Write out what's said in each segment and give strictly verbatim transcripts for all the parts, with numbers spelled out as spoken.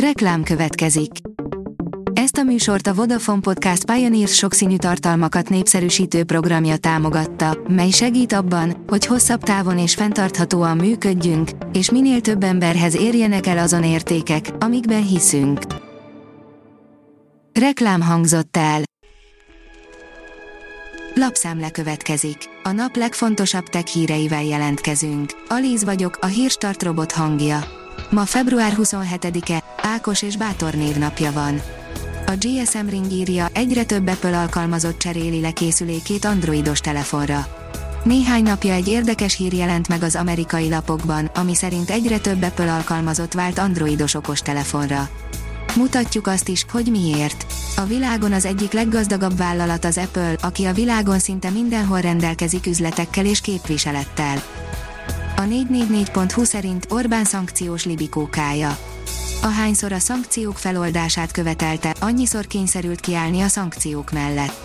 Reklám következik. Ezt a műsort a Vodafone Podcast Pioneers sokszínű tartalmakat népszerűsítő programja támogatta, mely segít abban, hogy hosszabb távon és fenntarthatóan működjünk, és minél több emberhez érjenek el azon értékek, amikben hiszünk. Reklám hangzott el. Lapszemle következik. A nap legfontosabb tech híreivel jelentkezünk. Alíz vagyok, a hírstart robot hangja. Ma február huszonhetedike, Ákos és Bátor névnapja van. A gé es em Ring írja, egyre több Apple alkalmazott cseréli le készülékét androidos telefonra. Néhány napja egy érdekes hír jelent meg az amerikai lapokban, ami szerint egyre több Apple alkalmazott vált androidos okostelefonra. Mutatjuk azt is, hogy miért. A világon az egyik leggazdagabb vállalat az Apple, aki a világon szinte mindenhol rendelkezik üzletekkel és képviselettel. A négyszáznegyvennégy pont hu szerint Orbán szankciós libikókája. Ahányszor a szankciók feloldását követelte, annyiszor kényszerült kiállni a szankciók mellett.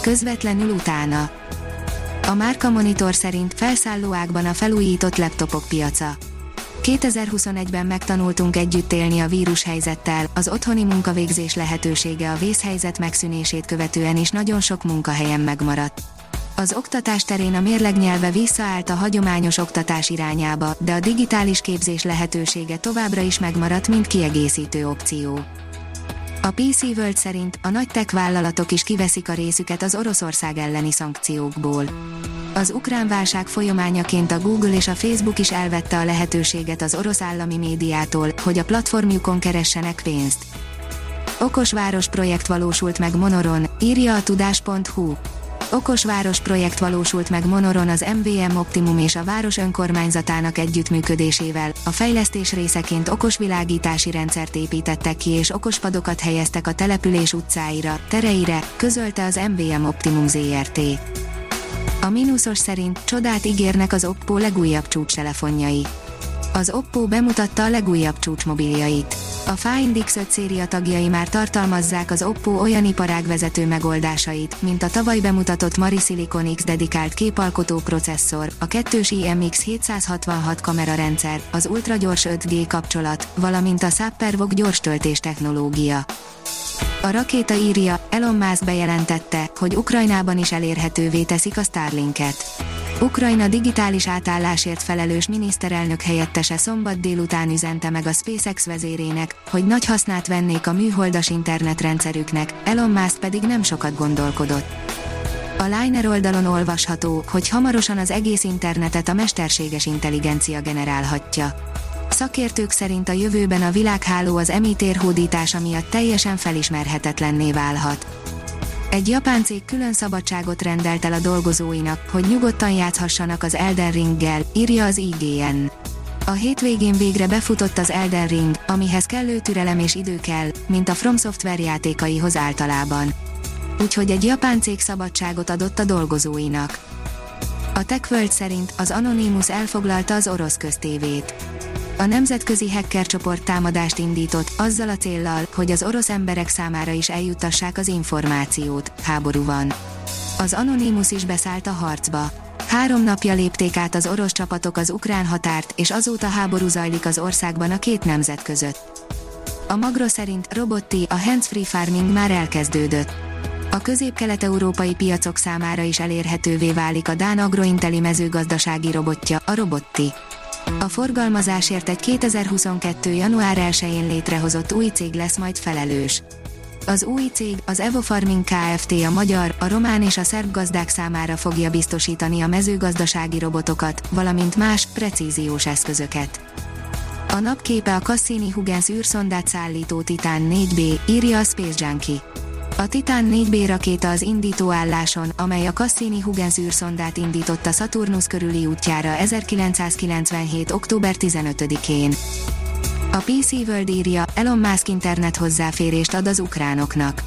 Közvetlenül utána. A Márka Monitor szerint felszálló ágban a felújított laptopok piaca. kétezer-huszonegyben megtanultunk együtt élni a vírushelyzettel, az otthoni munkavégzés lehetősége a vészhelyzet megszűnését követően is nagyon sok munkahelyen megmaradt. Az oktatás terén a mérlegnyelve visszaállt a hagyományos oktatás irányába, de a digitális képzés lehetősége továbbra is megmaradt, mint kiegészítő opció. A pé cé World szerint a nagy tech vállalatok is kiveszik a részüket az Oroszország elleni szankciókból. Az ukrán válság folyamányaként a Google és a Facebook is elvette a lehetőséget az orosz állami médiától, hogy a platformjukon keressenek pénzt. Okos város projekt valósult meg Monoron, írja a Tudás.hu. Okos város projekt valósult meg Monoron az em vé em Optimum és a város önkormányzatának együttműködésével, a fejlesztés részeként okos világítási rendszert építettek ki és okos padokat helyeztek a település utcáira, tereire, közölte az em vé em Optimum zé er té. A mínuszos szerint csodát ígérnek az Oppo legújabb csúcstelefonjai. Az Oppo bemutatta a legújabb csúcsmobiljait. A Find iksz öt széria tagjai már tartalmazzák az Oppo olyan iparágvezető megoldásait, mint a tavaly bemutatott MariSilicon X dedikált képalkotó processzor, a kettős i em iksz hétszázhatvanhat kamerarendszer, az ultragyors öt gé kapcsolat, valamint a SuperVOOC gyorstöltés technológia. A rakéta írja, Elon Musk bejelentette, hogy Ukrajnában is elérhetővé teszik a Starlinket. Ukrajna digitális átállásért felelős miniszterelnök helyettese szombat délután üzente meg a SpaceX vezérének, hogy nagy hasznát vennék a műholdas internetrendszerüknek, Elon Musk pedig nem sokat gondolkodott. A Liner oldalon olvasható, hogy hamarosan az egész internetet a mesterséges intelligencia generálhatja. Szakértők szerint a jövőben a világháló az emi térhódítása miatt teljesen felismerhetetlenné válhat. Egy japán cég külön szabadságot rendelt el a dolgozóinak, hogy nyugodtan játszhassanak az Elden Ringgel, írja az i gé en. A hétvégén végre befutott az Elden Ring, amihez kellő türelem és idő kell, mint a From Software játékaihoz általában. Úgyhogy egy japán cég szabadságot adott a dolgozóinak. A TechWorld szerint az Anonymous elfoglalta az orosz köztévét. A nemzetközi hackercsoport támadást indított, azzal a céllal, hogy az orosz emberek számára is eljuttassák az információt, háború van. Az Anonymous is beszállt a harcba. Három napja lépték át az orosz csapatok az ukrán határt, és azóta háború zajlik az országban a két nemzet között. A Magro szerint Robotti, a hands-free farming már elkezdődött. A közép-kelet-európai piacok számára is elérhetővé válik a dán agrointeli mezőgazdasági robotja, a Robotti. A forgalmazásért egy kétezer-huszonkettő január elsején létrehozott új cég lesz majd felelős. Az új cég, az Evo Farming Kft. A magyar, a román és a szerb gazdák számára fogja biztosítani a mezőgazdasági robotokat, valamint más, precíziós eszközöket. A napképe a Cassini-Huygens űrszondát szállító Titán négy bé, írja a Space Junkie. A Titán négy bé rakéta az indítóálláson, amely a Cassini-Huygens űrszondát indította Szaturnusz körüli útjára ezerkilencszázkilencvenhét október tizenötödikén. A pé cé World írja, Elon Musk internet hozzáférést ad az ukránoknak.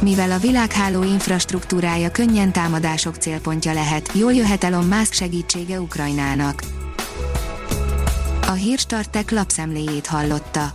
Mivel a világháló infrastruktúrája könnyen támadások célpontja lehet, jól jöhet Elon Musk segítsége Ukrajnának. A Hírstart Tech lapszemléjét hallotta.